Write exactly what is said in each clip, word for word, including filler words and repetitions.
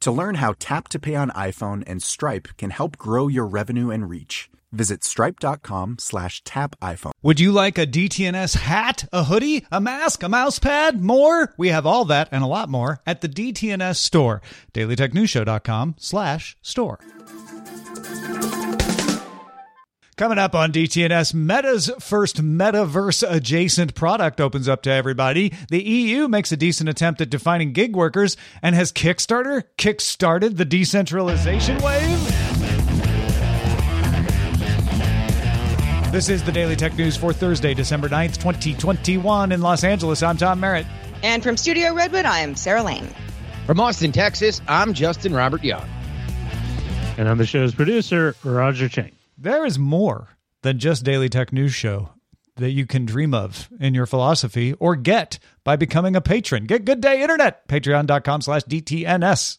To learn how Tap to Pay on iPhone and Stripe can help grow your revenue and reach, visit stripe.com slash tap iPhone. Would you like a D T N S hat, a hoodie, a mask, a mouse pad, more? We have all that and a lot more at the D T N S store, dailytechnewsshow.com slash store. Coming up on D T N S, Meta's first metaverse-adjacent product opens up to everybody. The E U makes a decent attempt at defining gig workers, and has Kickstarter kickstarted the decentralization wave? This is the Daily Tech News for Thursday, December ninth, twenty twenty-one in Los Angeles. I'm Tom Merritt. And from Studio Redwood, I am Sarah Lane. From Austin, Texas, I'm Justin Robert Young. And I'm the show's producer, Roger Chang. There is more than just Daily Tech News Show that you can dream of in your philosophy or get by becoming a patron. Get Good Day Internet, patreon.com slash DTNS.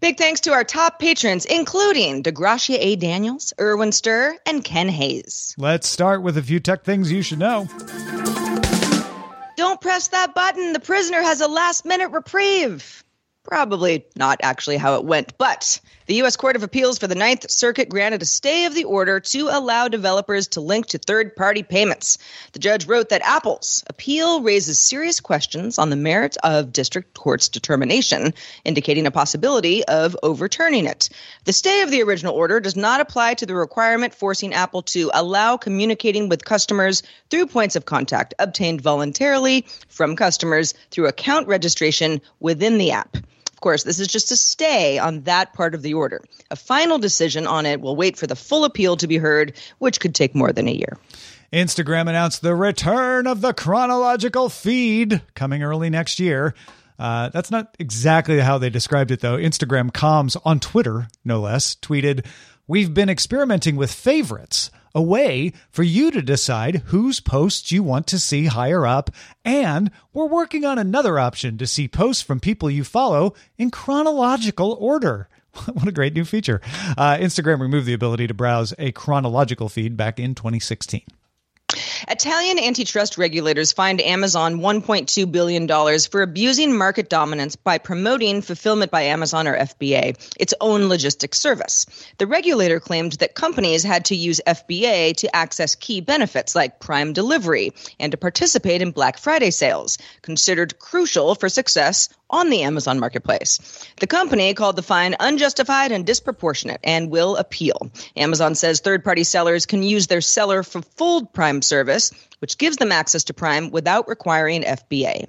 Big thanks to our top patrons, including DeGracia A. Daniels, Irwin Stirr, and Ken Hayes. Let's start with a few tech things you should know. Don't press that button. The prisoner has a last-minute reprieve. Probably not actually how it went, but the U S. Court of Appeals for the Ninth Circuit granted a stay of the order to allow developers to link to third-party payments. The judge wrote that Apple's appeal raises serious questions on the merit of district court's determination, indicating a possibility of overturning it. The stay of the original order does not apply to the requirement forcing Apple to allow communicating with customers through points of contact obtained voluntarily from customers through account registration within the app. Of course, this is just a stay on that part of the order. A final decision on it will wait for the full appeal to be heard, which could take more than a year. Instagram announced the return of the chronological feed coming early next year. Uh, that's not exactly how they described it, though. Instagram comms on Twitter, no less, tweeted, "We've been experimenting with favorites, a way for you to decide whose posts you want to see higher up. And we're working on another option to see posts from people you follow in chronological order." What a great new feature. Uh, Instagram removed the ability to browse a chronological feed back in twenty sixteen. Italian antitrust regulators fined Amazon one point two billion dollars for abusing market dominance by promoting Fulfillment by Amazon, or F B A, its own logistics service. The regulator claimed that companies had to use F B A to access key benefits like Prime delivery and to participate in Black Friday sales, considered crucial for success on the Amazon marketplace. The company called the fine unjustified and disproportionate and will appeal. Amazon says third-party sellers can use their seller fulfilled Prime service, which gives them access to Prime without requiring F B A.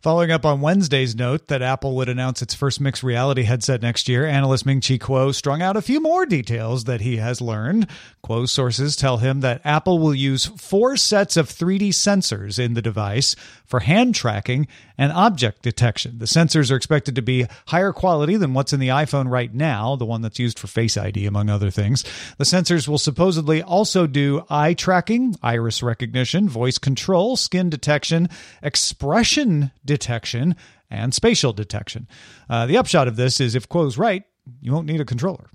Following up on Wednesday's note that Apple would announce its first mixed reality headset next year, analyst Ming-Chi Kuo strung out a few more details that he has learned. Kuo's sources tell him that Apple will use four sets of three D sensors in the device for hand tracking and object detection. The sensors are expected to be higher quality than what's in the iPhone right now, the one that's used for Face I D, among other things. The sensors will supposedly also do eye tracking, iris recognition, voice control, skin detection, expression detection, and spatial detection. Uh, the upshot of this is if Quo's right, you won't need a controller.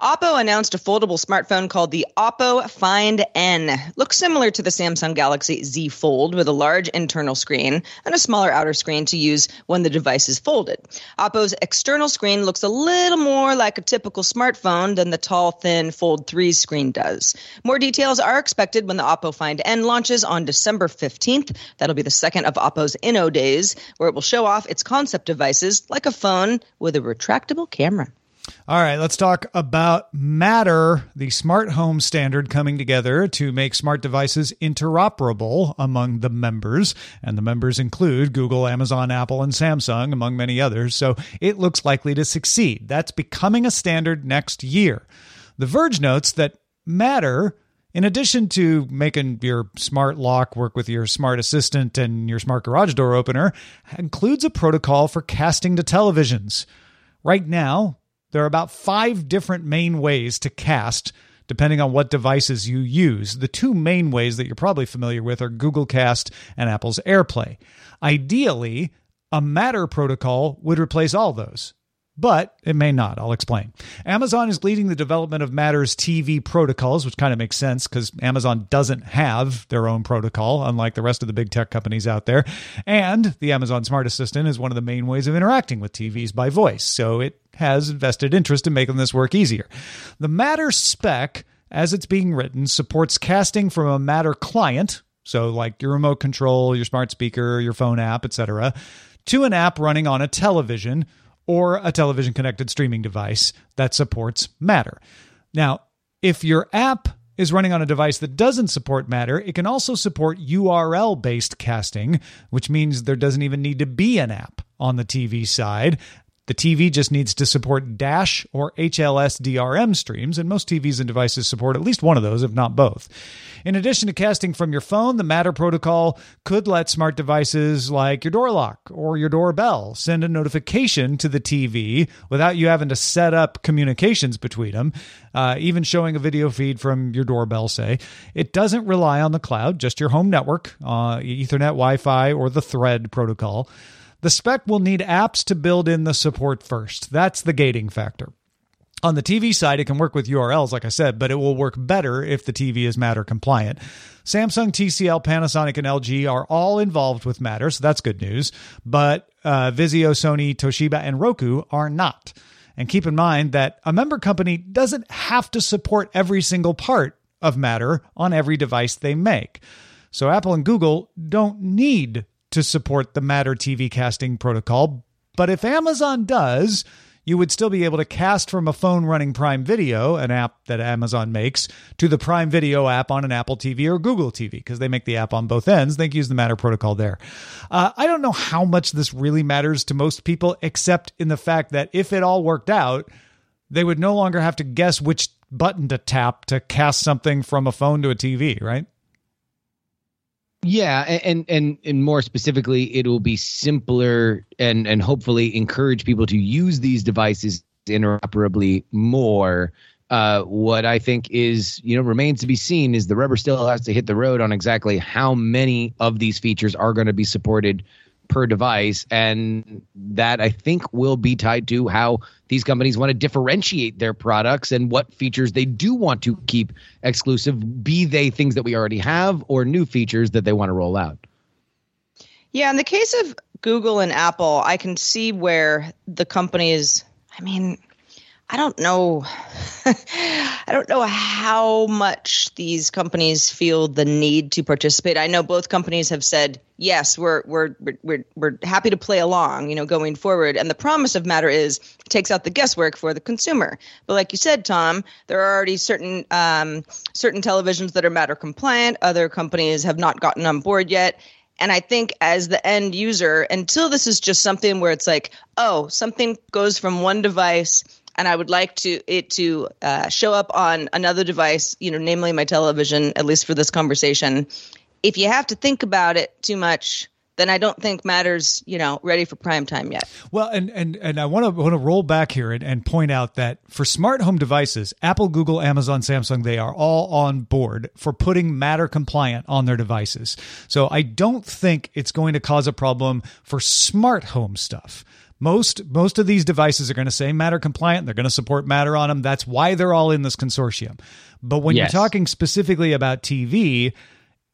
Oppo announced a foldable smartphone called the Oppo Find N. Looks similar to the Samsung Galaxy Z Fold with a large internal screen and a smaller outer screen to use when the device is folded. Oppo's external screen looks a little more like a typical smartphone than the tall, thin Fold three screen does. More details are expected when the Oppo Find N launches on December fifteenth. That'll be the second of Oppo's Inno Days, where it will show off its concept devices like a phone with a retractable camera. All right, let's talk about Matter, the smart home standard coming together to make smart devices interoperable among the members. And the members include Google, Amazon, Apple, and Samsung, among many others. So it looks likely to succeed. That's becoming a standard next year. The Verge notes that Matter, in addition to making your smart lock work with your smart assistant and your smart garage door opener, includes a protocol for casting to televisions. Right now, there are about five different main ways to cast, depending on what devices you use. The two main ways that you're probably familiar with are Google Cast and Apple's AirPlay. Ideally, a Matter protocol would replace all those, but it may not. I'll explain. Amazon is leading the development of Matter's T V protocols, which kind of makes sense because Amazon doesn't have their own protocol, unlike the rest of the big tech companies out there. And the Amazon Smart Assistant is one of the main ways of interacting with T Vs by voice, so it has vested interest in making this work easier. The Matter spec, as it's being written, supports casting from a Matter client, so like your remote control, your smart speaker, your phone app, et cetera, to an app running on a television or a television-connected streaming device that supports Matter. Now, if your app is running on a device that doesn't support Matter, it can also support U R L-based casting, which means there doesn't even need to be an app on the T V side. The T V just needs to support Dash or H L S D R M streams, and most T Vs and devices support at least one of those, if not both. In addition to casting from your phone, the Matter protocol could let smart devices like your door lock or your doorbell send a notification to the T V without you having to set up communications between them, uh, even showing a video feed from your doorbell, say. It doesn't rely on the cloud, just your home network, uh, Ethernet, Wi-Fi, or the Thread protocol. The spec will need apps to build in the support first. That's the gating factor. On the T V side, it can work with U R Ls, like I said, but it will work better if the T V is Matter compliant. Samsung, T C L, Panasonic, and L G are all involved with Matter, so that's good news. But uh, Vizio, Sony, Toshiba, and Roku are not. And keep in mind that a member company doesn't have to support every single part of Matter on every device they make. So Apple and Google don't need to support the Matter T V casting protocol. But if Amazon does, you would still be able to cast from a phone running Prime Video, an app that Amazon makes, to the Prime Video app on an Apple T V or Google T V, because they make the app on both ends. They can use the Matter protocol there. Uh, I don't know how much this really matters to most people, except in the fact that if it all worked out, they would no longer have to guess which button to tap to cast something from a phone to a T V, right? Yeah, and and and more specifically, it will be simpler and and hopefully encourage people to use these devices interoperably more. Uh, what I think is, you know, remains to be seen is the rubber still has to hit the road on exactly how many of these features are going to be supported per device. And that, I think, will be tied to how these companies want to differentiate their products and what features they do want to keep exclusive, be they things that we already have or new features that they want to roll out. Yeah, in the case of Google and Apple, I can see where the companies, I mean, I don't know. I don't know how much these companies feel the need to participate. I know both companies have said, yes, we're we're we're we're happy to play along, you know, going forward. And the promise of Matter is it takes out the guesswork for the consumer. But like you said, Tom, there are already certain um, certain televisions that are Matter compliant. Other companies have not gotten on board yet. And I think as the end user, until this is just something where it's like, oh, something goes from one device and I would like to it to uh, show up on another device, you know, namely my television, at least for this conversation. If you have to think about it too much, then I don't think Matter's, you know, ready for prime time yet. Well, and and and I want to want to roll back here and, and point out that for smart home devices, Apple, Google, Amazon, Samsung, they are all on board for putting Matter compliant on their devices. So I don't think it's going to cause a problem for smart home stuff. Most most of these devices are going to say Matter compliant. They're going to support Matter on them. That's why they're all in this consortium. But when yes. you're talking specifically about T V,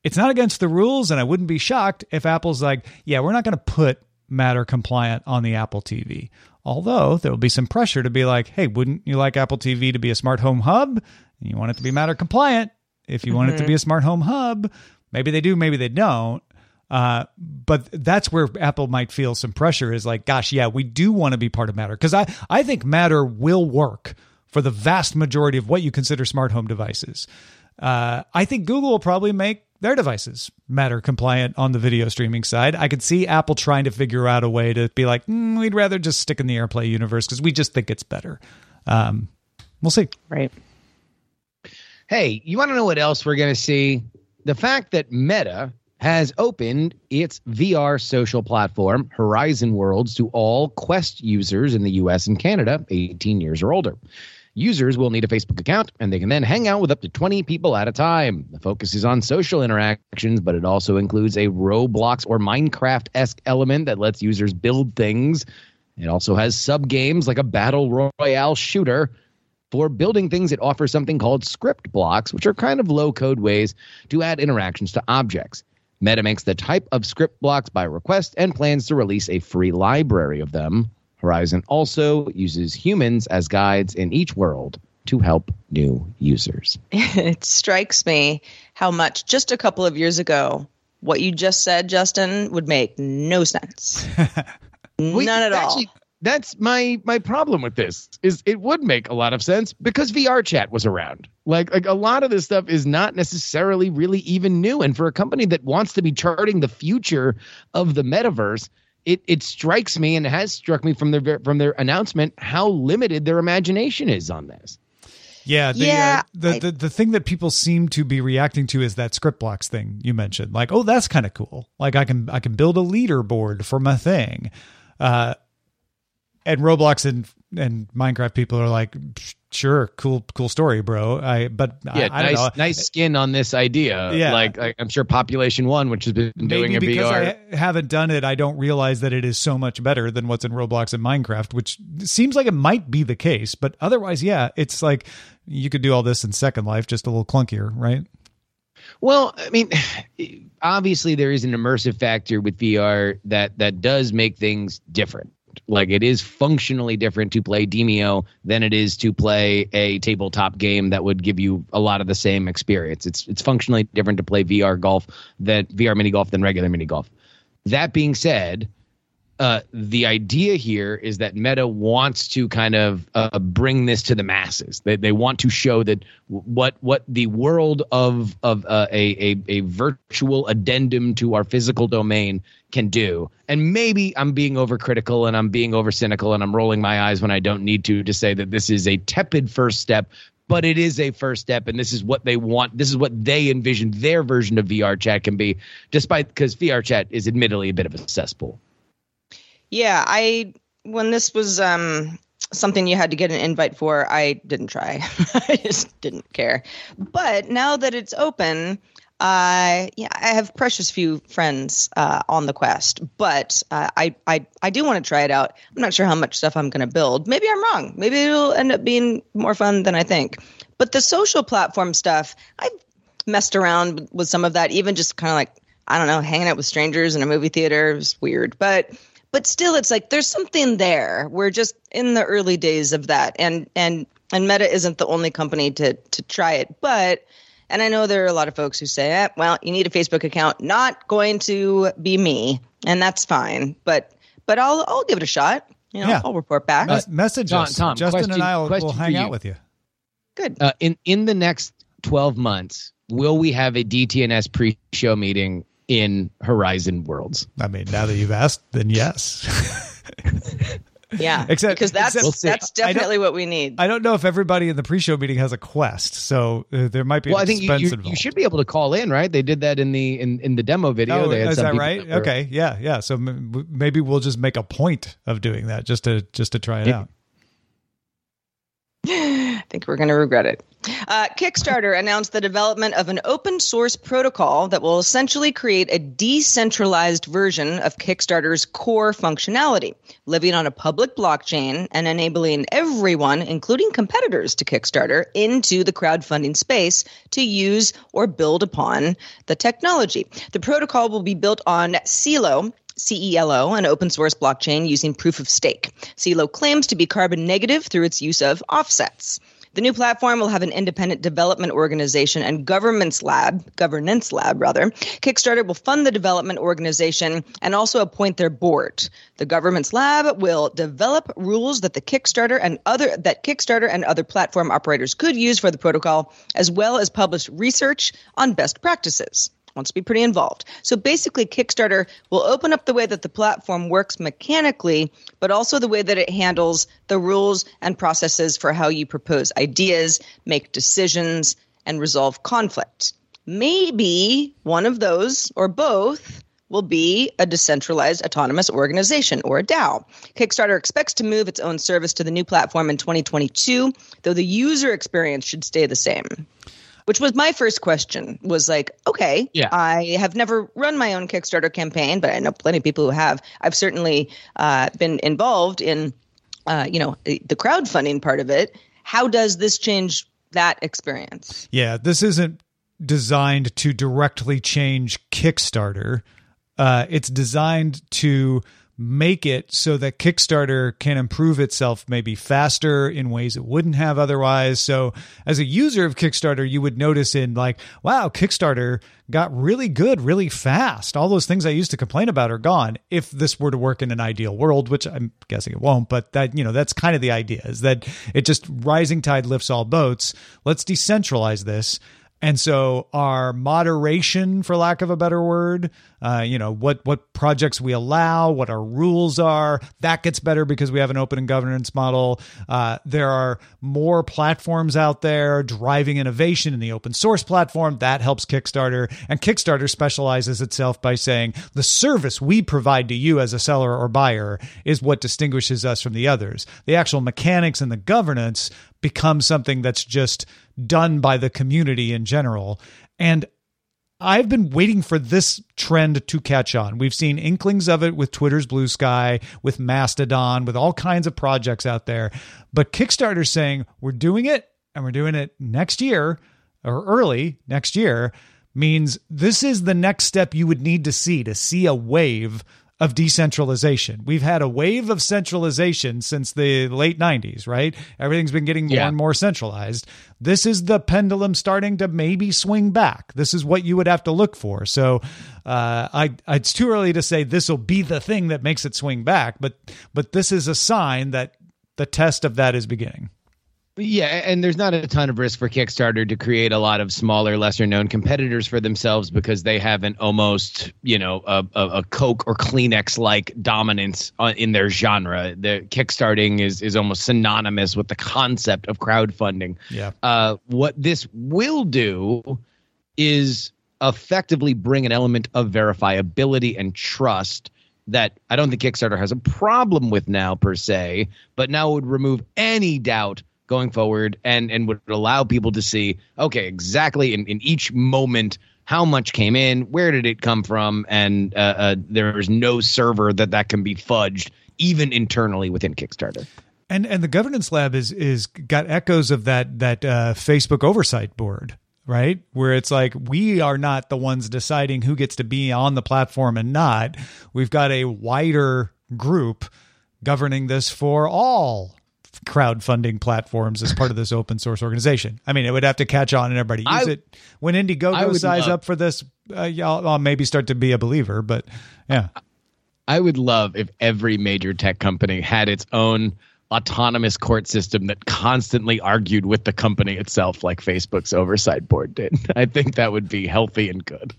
it's not against the rules, and I wouldn't be shocked if Apple's like, yeah, we're not going to put Matter compliant on the Apple T V. Although there will be some pressure to be like, hey, wouldn't you like Apple T V to be a smart home hub? And you want it to be Matter compliant. If you mm-hmm. want it to be a smart home hub, maybe they do, maybe they don't. Uh, but that's where Apple might feel some pressure is like, gosh, yeah, we do want to be part of Matter. Because I, I think Matter will work for the vast majority of what you consider smart home devices. Uh, I think Google will probably make their devices Matter compliant on the video streaming side. I could see Apple trying to figure out a way to be like, mm, we'd rather just stick in the AirPlay universe because we just think it's better. Um, we'll see. Right. Hey, you want to know what else we're going to see? The fact that Meta has opened its V R social platform, Horizon Worlds, to all Quest users in the U S and Canada, eighteen years or older. Users will need a Facebook account, and they can then hang out with up to twenty people at a time. The focus is on social interactions, but it also includes a Roblox or Minecraft-esque element that lets users build things. It also has sub-games like a battle royale shooter. For building things, it offers something called script blocks, which are kind of low-code ways to add interactions to objects. Meta makes the type of script blocks by request and plans to release a free library of them. Horizon also uses humans as guides in each world to help new users. It strikes me how much just a couple of years ago, what you just said, Justin, would make no sense. None we, at actually, all. That's my my problem with this is it would make a lot of sense because VRChat was around. Like, like a lot of this stuff is not necessarily really even new. And for a company that wants to be charting the future of the metaverse, it it strikes me and has struck me from their from their announcement how limited their imagination is on this. Yeah, the, yeah, uh, the, I, the the thing that people seem to be reacting to is that script blocks thing you mentioned. Like, oh, that's kind of cool. Like, I can I can build a leaderboard for my thing. Uh, and Roblox and and Minecraft people are like, sure, cool, cool story, bro. I but yeah, I, I nice, don't know. nice skin on this idea. Yeah, like, like I'm sure Population One, which has been doing a V R. Because I haven't done it, I don't realize that it is so much better than what's in Roblox and Minecraft, which seems like it might be the case. But otherwise, yeah, it's like you could do all this in Second Life, just a little clunkier, right? Well, I mean, obviously there is an immersive factor with V R that that does make things different. Like, it is functionally different to play Demio than it is to play a tabletop game that would give you a lot of the same experience. It's it's functionally different to play V R golf than V R mini golf than regular mini golf. That being said, uh, the idea here is that Meta wants to kind of uh, bring this to the masses. They they want to show that what what the world of of uh, a, a a virtual addendum to our physical domain can do. And maybe I'm being overcritical and I'm being over cynical and I'm rolling my eyes when I don't need to to say that this is a tepid first step, but it is a first step. And this is what they want. This is what they envision their version of VRChat can be, despite because VRChat is admittedly a bit of a cesspool. Yeah, I when this was um, something you had to get an invite for, I didn't try. I just didn't care. But now that it's open, Uh, yeah, I have precious few friends uh, on the Quest, but uh, I, I I do want to try it out. I'm not sure how much stuff I'm going to build. Maybe I'm wrong. Maybe it'll end up being more fun than I think. But the social platform stuff, I've messed around with some of that, even just kind of like, I don't know, hanging out with strangers in a movie theater. It was weird. But but still, it's like there's something there. We're just in the early days of that. And, and, and Meta isn't the only company to to try it. But... And I know there are a lot of folks who say, eh, well, you need a Facebook account. Not going to be me. And that's fine. But but I'll I'll give it a shot. You know, yeah. I'll report back. Uh, message John, us. Tom, Justin question, and I will we'll hang out with you. Good. Uh, in, in the next twelve months, will we have a D T N S pre-show meeting in Horizon Worlds? I mean, now that you've asked, then yes. Yeah, except, because that's except, that's definitely what we need. I don't know if everybody in the pre-show meeting has a Quest, so uh, there might be well, an expense involved. I think you, you, you should be able to call in, right? They did that in the in, in the demo video. Oh, they had is that right? That were, okay, yeah, yeah. So m- maybe we'll just make a point of doing that just to just to try it maybe. out. think we're going to regret it. Uh, Kickstarter announced the development of an open source protocol that will essentially create a decentralized version of Kickstarter's core functionality, living on a public blockchain and enabling everyone, including competitors to Kickstarter, into the crowdfunding space to use or build upon the technology. The protocol will be built on Celo, C E L O, an open source blockchain using proof of stake. Celo claims to be carbon negative through its use of offsets. The new platform will have an independent development organization and governance lab, governance lab rather. Kickstarter will fund the development organization and also appoint their board. The governance lab will develop rules that the Kickstarter and other that Kickstarter and other platform operators could use for the protocol, as well as publish research on best practices. Wants to be pretty involved. So basically, Kickstarter will open up the way that the platform works mechanically, but also the way that it handles the rules and processes for how you propose ideas, make decisions, and resolve conflict. Maybe one of those or both will be a decentralized autonomous organization, or a DAO. Kickstarter expects to move its own service to the new platform in twenty twenty-two, though the user experience should stay the same. Which was my first question, was like, okay, yeah. I have never run my own Kickstarter campaign, but I know plenty of people who have. I've certainly uh, been involved in, uh, you know, the crowdfunding part of it. How does this change that experience? Yeah, this isn't designed to directly change Kickstarter. Uh, it's designed to make it so that Kickstarter can improve itself maybe faster in ways it wouldn't have otherwise. So as a user of Kickstarter, you would notice in like, wow, Kickstarter got really good, really fast. All those things I used to complain about are gone. If this were to work in an ideal world, which I'm guessing it won't, but that, you know, that's kind of the idea, is that it just rising tide lifts all boats. Let's decentralize this. And so our moderation, for lack of a better word, uh, you know, what what projects we allow, what our rules are, that gets better because we have an open governance model. Uh, there are more platforms out there driving innovation in the open source platform. That helps Kickstarter. And Kickstarter specializes itself by saying the service we provide to you as a seller or buyer is what distinguishes us from the others. The actual mechanics and the governance become something that's just done by the community in general. And I've been waiting for this trend to catch on. We've seen inklings of it with Twitter's Blue Sky, with Mastodon, with all kinds of projects out there. But Kickstarter's saying, we're doing it, and we're doing it next year, or early next year, means this is the next step you would need to see to see a wave of decentralization. We've had a wave of centralization since the late nineties, right? Everything's been getting more yeah. and more centralized. This is the pendulum starting to maybe swing back. This is what you would have to look for. So uh, I, it's too early to say this will be the thing that makes it swing back, but but this is a sign that the test of that is beginning. Yeah, and there's not a ton of risk for Kickstarter to create a lot of smaller, lesser-known competitors for themselves because they have an almost, you know, a, a, a Coke or Kleenex-like dominance in their genre. The Kickstarting is is almost synonymous with the concept of crowdfunding. Yeah. Uh, what this will do is effectively bring an element of verifiability and trust that I don't think Kickstarter has a problem with now per se, but now would remove any doubt going forward, and, and would allow people to see, okay, exactly in, in each moment, how much came in, where did it come from, and uh, uh, there is no server that that can be fudged, even internally within Kickstarter. And and the governance lab is is got echoes of that that uh, Facebook oversight board, right? Where it's like, we are not the ones deciding who gets to be on the platform and not. We've got a wider group governing this for all crowdfunding platforms as part of this open source organization. I mean, it would have to catch on and everybody use I, it. When Indiegogo size love, up for this, uh, I'll, I'll maybe start to be a believer, but yeah. I would love if every major tech company had its own autonomous court system that constantly argued with the company itself, like Facebook's oversight board did. I think that would be healthy and good.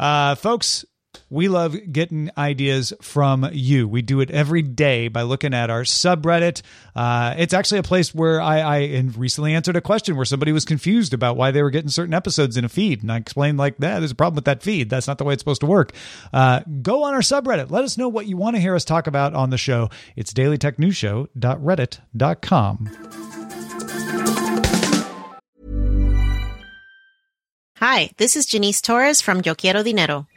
Uh, folks, we love getting ideas from you. We do it every day by looking at our subreddit. Uh, it's actually a place where I, I recently answered a question where somebody was confused about why they were getting certain episodes in a feed. And I explained like, nah, there's a problem with that feed. That's not the way it's supposed to work. Uh, go on our subreddit. Let us know what you want to hear us talk about on the show. It's daily tech news show dot reddit dot com. Hi, this is Janice Torres from Yo Quiero Dinero.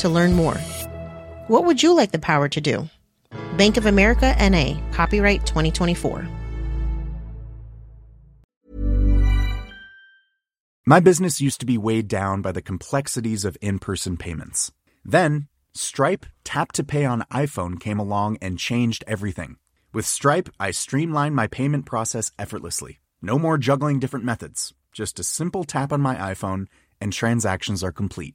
to learn more. What would you like the power to do? Bank of America, N A, copyright twenty twenty-four. My business used to be weighed down by the complexities of in-person payments. Then, Stripe Tap to Pay on iPhone came along and changed everything. With Stripe, I streamlined my payment process effortlessly. No more juggling different methods. Just a simple tap on my iPhone and transactions are complete.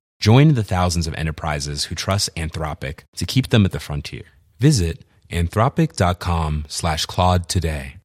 Join the thousands of enterprises who trust Anthropic to keep them at the frontier. Visit anthropic.com slash Claude today.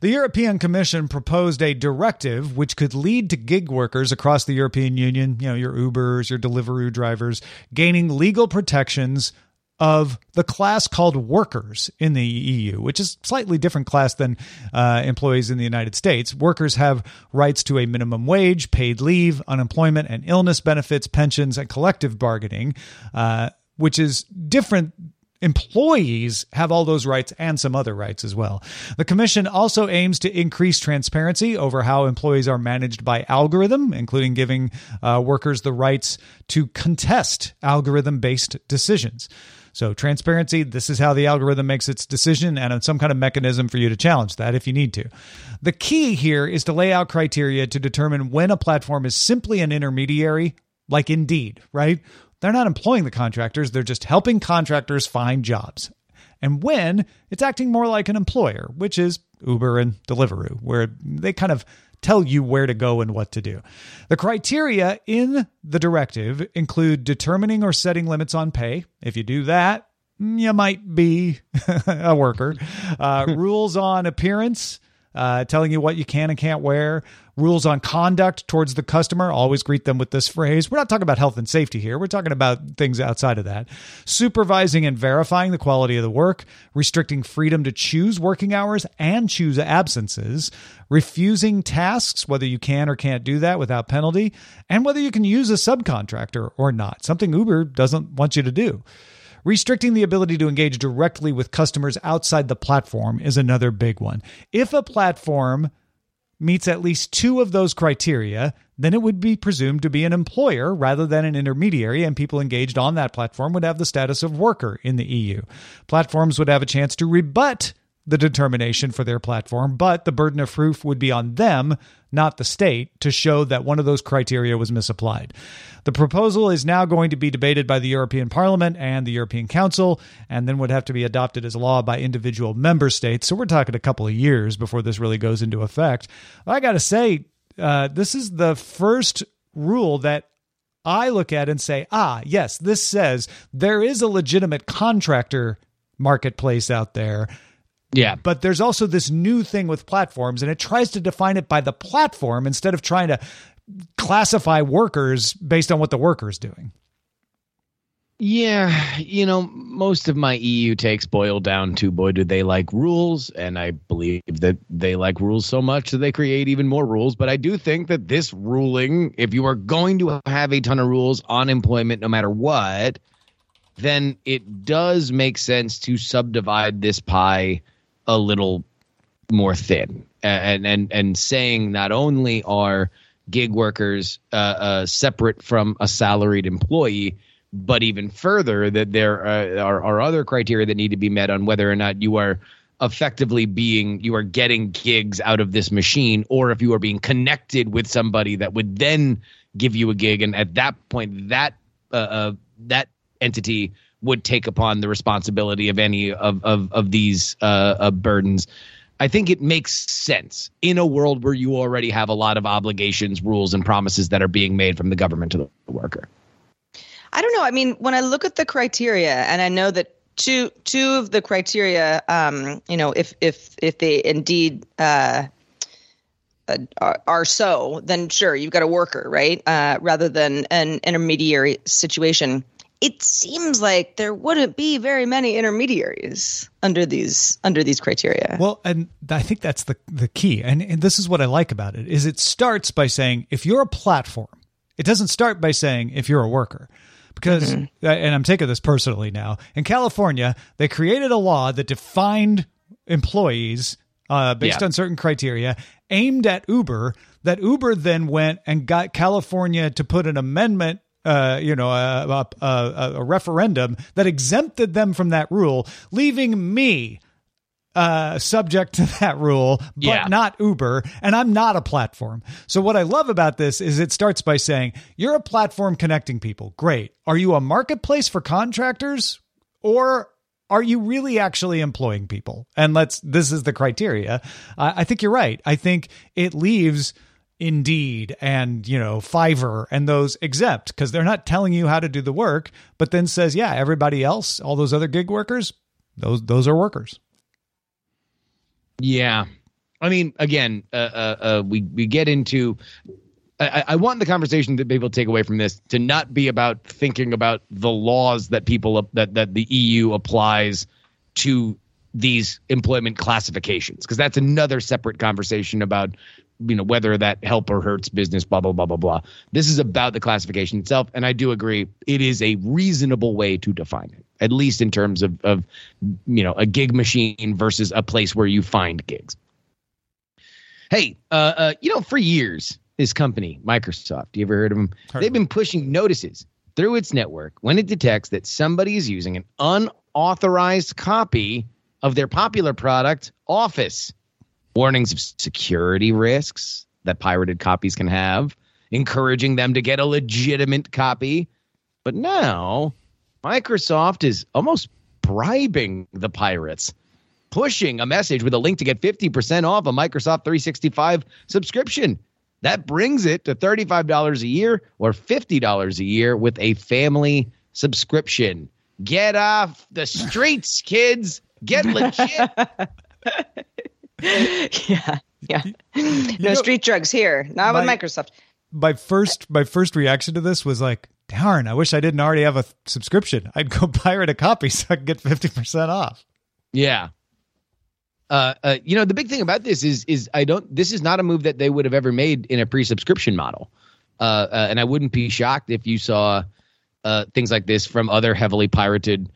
The European Commission proposed a directive which could lead to gig workers across the European Union, you know, your Ubers, your Deliveroo drivers, gaining legal protections of the class called workers in the E U, which is a slightly different class than uh, employees in the United States. Workers have rights to a minimum wage, paid leave, unemployment and illness benefits, pensions, and collective bargaining, uh, which is different. Employees have all those rights and some other rights as well. The Commission also aims to increase transparency over how employees are managed by algorithm, including giving uh, workers the rights to contest algorithm-based decisions. So transparency, this is how the algorithm makes its decision, and some kind of mechanism for you to challenge that if you need to. The key here is to lay out criteria to determine when a platform is simply an intermediary, like Indeed, right? They're not employing the contractors. They're just helping contractors find jobs. And when it's acting more like an employer, which is Uber and Deliveroo, where they kind of tell you where to go and what to do. The criteria in the directive include determining or setting limits on pay. If you do that, you might be a worker. Uh, rules on appearance, uh, telling you what you can and can't wear. Rules on conduct towards the customer. Always greet them with this phrase. We're not talking about health and safety here. We're talking about things outside of that. Supervising and verifying the quality of the work. Restricting freedom to choose working hours and choose absences. Refusing tasks, whether you can or can't do that without penalty. And whether you can use a subcontractor or not. Something Uber doesn't want you to do. Restricting the ability to engage directly with customers outside the platform is another big one. If a platform meets at least two of those criteria, then it would be presumed to be an employer rather than an intermediary, and people engaged on that platform would have the status of worker in the E U. Platforms would have a chance to rebut the determination for their platform, but the burden of proof would be on them, not the state, to show that one of those criteria was misapplied. The proposal is now going to be debated by the European Parliament and the European Council, and then would have to be adopted as law by individual member states. So we're talking a couple of years before this really goes into effect. I got to say, uh, this is the first rule that I look at and say, ah, yes, this says there is a legitimate contractor marketplace out there. Yeah. But there's also this new thing with platforms, and it tries to define it by the platform instead of trying to classify workers based on what the worker is doing. Yeah. You know, most of my E U takes boil down to, boy, do they like rules? And I believe that they like rules so much that they create even more rules. But I do think that this ruling, if you are going to have a ton of rules on employment, no matter what, then it does make sense to subdivide this pie a little more thin. And and and saying not only are gig workers uh, uh, separate from a salaried employee, but even further that there uh, are, are other criteria that need to be met on whether or not you are effectively being, you are getting gigs out of this machine, or if you are being connected with somebody that would then give you a gig. And at that point, that uh, uh, that entity would take upon the responsibility of any of, of, of these uh, uh, burdens. I think it makes sense in a world where you already have a lot of obligations, rules, and promises that are being made from the government to the worker. I don't know. I mean, when I look at the criteria, and I know that two two of the criteria, um, you know, if if if they indeed uh, are, are so, then sure, you've got a worker, right, uh, rather than an intermediary situation. It seems like there wouldn't be very many intermediaries under these under these criteria. Well, and I think that's the, the key. And, and this is what I like about it, is it starts by saying, if you're a platform, it doesn't start by saying, if you're a worker. Because, mm-hmm. and I'm taking this personally now, in California, they created a law that defined employees uh, based yeah. on certain criteria aimed at Uber, that Uber then went and got California to put an amendment Uh, you know, a, a, a, a referendum that exempted them from that rule, leaving me uh, subject to that rule, but yeah. not Uber. And I'm not a platform. So what I love about this is it starts by saying, you're a platform connecting people. Great. Are you a marketplace for contractors, or are you really actually employing people? And let's, this is the criteria. Uh, I think you're right. I think it leaves Indeed and, you know, Fiverr and those exempt, because they're not telling you how to do the work, but then says, yeah, everybody else, all those other gig workers, those those are workers. Yeah. I mean, again, uh, uh, uh, we, we get into, I, I want the conversation that people take away from this to not be about thinking about the laws that people, that, that the E U applies to these employment classifications, because that's another separate conversation about, you know, whether that help or hurts business, blah, blah, blah, blah, blah. This is about the classification itself. And I do agree, it is a reasonable way to define it, at least in terms of, of, you know, a gig machine versus a place where you find gigs. Hey, uh, uh, you know, for years, this company, Microsoft, you ever heard of them? Heard They've of been pushing notices through its network when it detects that somebody is using an unauthorized copy of their popular product, Office. Warnings of security risks that pirated copies can have, encouraging them to get a legitimate copy. But now, Microsoft is almost bribing the pirates, pushing a message with a link to get fifty percent off a Microsoft three sixty-five subscription. That brings it to thirty-five dollars a year or fifty dollars a year with a family subscription. Get off the streets, kids. Get legit. yeah, yeah. You no know, street drugs here. Not my, with Microsoft. My first, my first reaction to this was like, darn, I wish I didn't already have a th- subscription. I'd go pirate a copy so I could get fifty percent off. Yeah. Uh, uh, you know, the big thing about this is, is I don't, this is not a move that they would have ever made in a pre-subscription model. Uh, uh and I wouldn't be shocked if you saw uh, things like this from other heavily pirated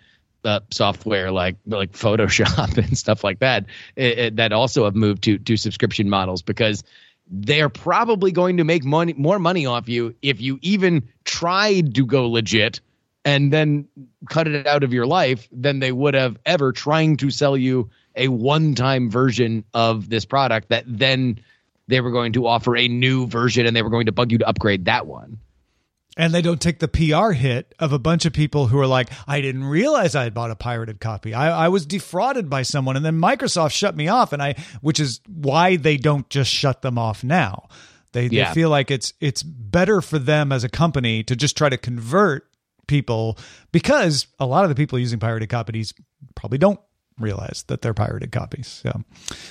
Uh, software like like Photoshop and stuff like that it, it, that also have moved to to subscription models, because they're probably going to make money, more money off you if you even tried to go legit and then cut it out of your life than they would have ever trying to sell you a one-time version of this product that then they were going to offer a new version and they were going to bug you to upgrade that one. And they don't take the P R hit of a bunch of people who are like, I didn't realize I had bought a pirated copy. I, I was defrauded by someone, and then Microsoft shut me off. And I, which is why they don't just shut them off now. They, yeah. they feel like it's it's better for them as a company to just try to convert people, because a lot of the people using pirated copies probably don't realize that they're pirated copies. So,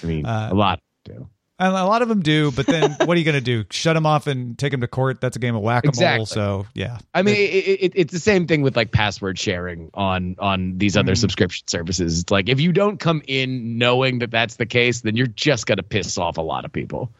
I mean, uh, a lot do. And a lot of them do, but then what are you going to do? Shut them off and take them to court? That's a game of whack-a-mole. Exactly. So, yeah. I mean, it, it, it's the same thing with like password sharing on on these other mm. subscription services. It's like, if you don't come in knowing that that's the case, then you're just going to piss off a lot of people.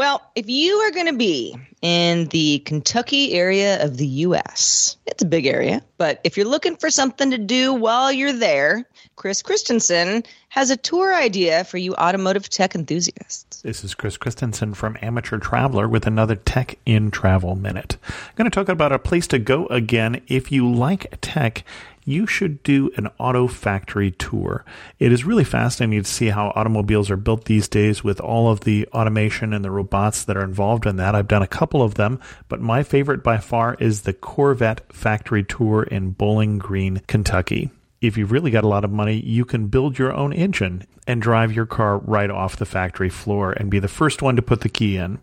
Well, if you are going to be in the Kentucky area of the U S, it's a big area, but if you're looking for something to do while you're there, Chris Christensen has a tour idea for you automotive tech enthusiasts. This is Chris Christensen from Amateur Traveler with another Tech in Travel Minute. I'm going to talk about a place to go again. If you like tech, you should do an auto factory tour. It is really fascinating to see how automobiles are built these days with all of the automation and the robots that are involved in that. I've done a couple of them, but my favorite by far is the Corvette factory tour in Bowling Green, Kentucky. If you've really got a lot of money, you can build your own engine and drive your car right off the factory floor and be the first one to put the key in.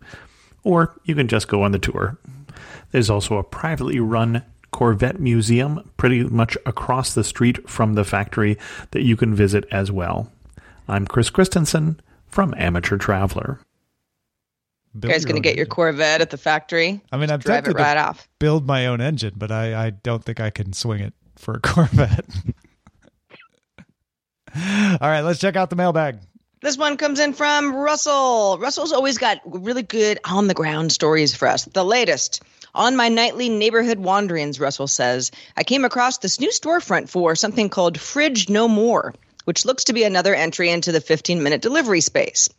Or you can just go on the tour. There's also a privately run Corvette Museum pretty much across the street from the factory that you can visit as well. I'm Chris Christensen from Amateur Traveler. You guys going to get engine. Your Corvette at the factory? I mean, I've drive it right off. Build my own engine, but I, I don't think I can swing it for a Corvette. All right, let's check out the mailbag. This one comes in from Russell. Russell's always got really good on-the-ground stories for us. The latest. On my nightly neighborhood wanderings, Russell says, I came across this new storefront for something called Fridge No More, which looks to be another entry into the fifteen-minute delivery space.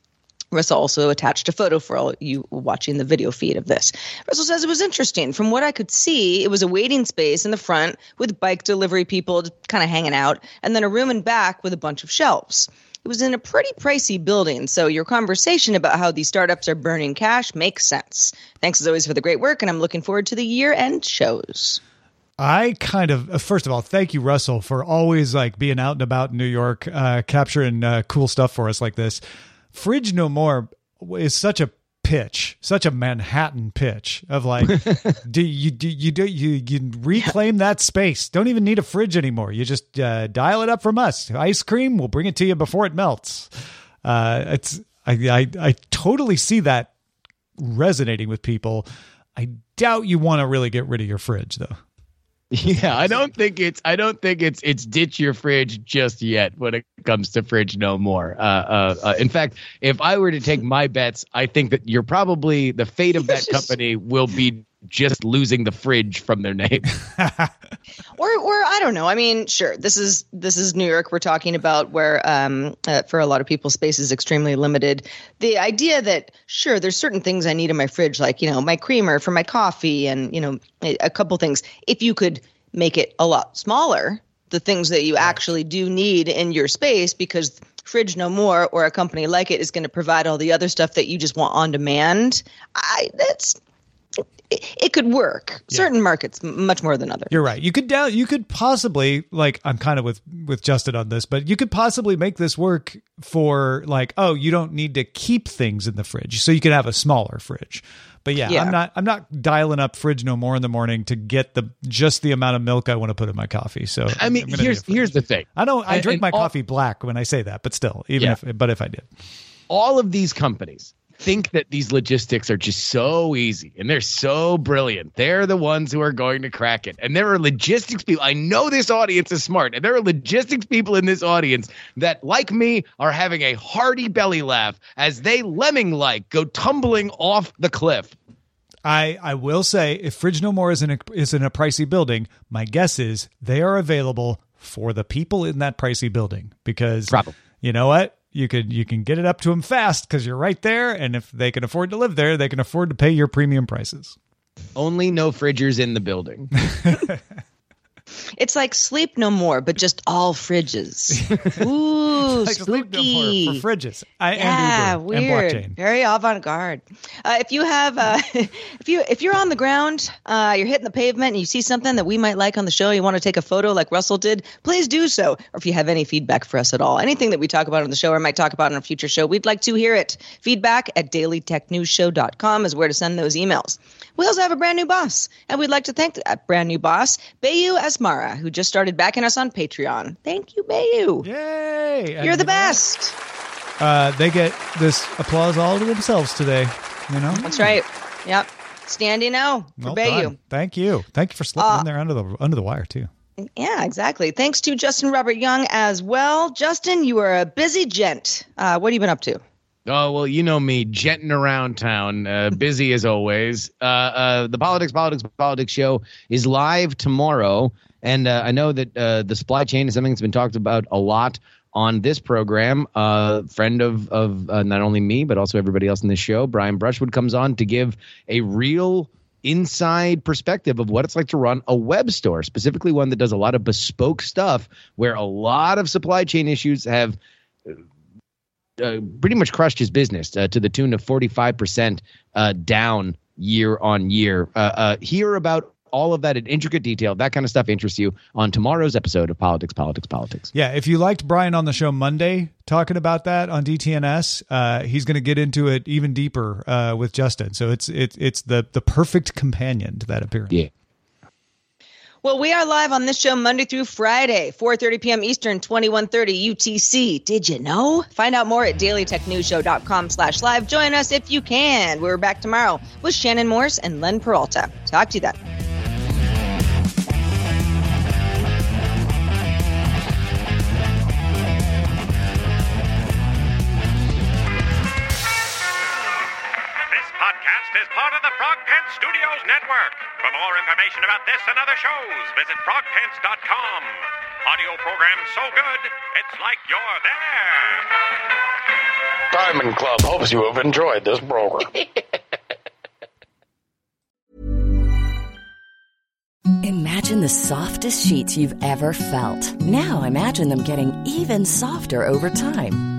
Russell also attached a photo for all you watching the video feed of this. Russell says it was interesting. From what I could see, it was a waiting space in the front with bike delivery people kind of hanging out, and then a room in back with a bunch of shelves. It was in a pretty pricey building, so your conversation about how these startups are burning cash makes sense. Thanks as always for the great work, and I'm looking forward to the year-end shows. I kind of, first of all, thank you, Russell, for always like being out and about in New York, uh, capturing uh, cool stuff for us like this. Fridge No More is such a pitch, such a Manhattan pitch of like, do you do you do you you reclaim that space? Don't even need a fridge anymore. You just uh, dial it up from us. Ice cream, we'll bring it to you before it melts. Uh, it's I, I I totally see that resonating with people. I doubt you want to really get rid of your fridge though. Yeah, I don't think it's I don't think it's it's ditch your fridge just yet when it comes to Fridge No More. Uh, uh, uh, in fact, if I were to take my bets, I think that you're probably the fate of that company will be just losing the fridge from their name. or, or I don't know. I mean, sure, this is this is New York. We're talking about where um, uh, for a lot of people, space is extremely limited. The idea that, sure, there's certain things I need in my fridge, like, you know, my creamer for my coffee and, you know, a, a couple things. If you could make it a lot smaller, the things that you actually do need in your space, because Fridge No More or a company like it is going to provide all the other stuff that you just want on demand. I that's. It could work. Yeah. Certain markets much more than others. You're right. You could down, you could possibly, like, I'm kind of with, with Justin on this, but you could possibly make this work for like, oh, you don't need to keep things in the fridge, so you could have a smaller fridge. But yeah, yeah. I'm not I'm not dialing up Fridge No More in the morning to get the just the amount of milk I want to put in my coffee. So I mean, here's here's the thing. I don't I and, drink and my all, coffee black when I say that, but still, even yeah. if but if I did, all of these companies think that these logistics are just so easy and they're so brilliant. They're the ones who are going to crack it. And there are logistics people. I know this audience is smart, and there are logistics people in this audience that, like me, are having a hearty belly laugh as they lemming-like go tumbling off the cliff. I, I will say, if Fridge No More is in a, is in a pricey building, my guess is they are available for the people in that pricey building, because Probably. you know what? You could you can get it up to them fast because you're right there, and if they can afford to live there, they can afford to pay your premium prices. Only no fridgers in the building. It's like Sleep No More, but just all fridges. Ooh, like spooky. Sleep No More for fridges. I, yeah, and Uber, weird. And blockchain. Very avant-garde. Uh, if you have, uh, if you if you're on the ground, uh, you're hitting the pavement, and you see something that we might like on the show, you want to take a photo, like Russell did, please do so. Or if you have any feedback for us at all, anything that we talk about on the show or might talk about on a future show, we'd like to hear it. Feedback at daily tech news show dot com is where to send those emails. We also have a brand new boss, and we'd like to thank that brand new boss, Bayou Asmara, who just started backing us on Patreon. Thank you, Bayou. Yay! You're and the best. Uh, they get this applause all to themselves today, you know? That's right. Yep. Standing O for well Bayou. Done. Thank you. Thank you for slipping uh, in there under the under the wire, too. Yeah, exactly. Thanks to Justin Robert Young as well. Justin, you are a busy gent. Uh, what have you been up to? Oh, well, you know me, jetting around town, uh, busy as always. Uh, uh, the Politics, Politics, Politics show is live tomorrow. And uh, I know that uh, the supply chain is something that's been talked about a lot on this program. A uh, friend of, of uh, not only me, but also everybody else in this show, Brian Brushwood, comes on to give a real inside perspective of what it's like to run a web store, specifically one that does a lot of bespoke stuff where a lot of supply chain issues have uh, – Uh, pretty much crushed his business uh, to the tune of forty-five percent uh, down year on year. Uh, uh, hear about all of that in intricate detail. That kind of stuff interests you on tomorrow's episode of Politics, Politics, Politics. Yeah, if you liked Brian on the show Monday talking about that on D T N S, uh, he's going to get into it even deeper uh, with Justin. So it's it's it's the the perfect companion to that appearance. Yeah. Well, we are live on this show Monday through Friday, four thirty p.m. Eastern, twenty-one thirty U T C. Did you know? Find out more at dailytechnewsshow.com slash live. Join us if you can. We're back tomorrow with Shannon Morris and Len Peralta. Talk to you then. Studios Network. For more information about this and other shows, visit frog pants dot com. Audio program so good, it's like you're there. Diamond Club hopes you have enjoyed this program. Imagine the softest sheets you've ever felt. Now imagine them getting even softer over time.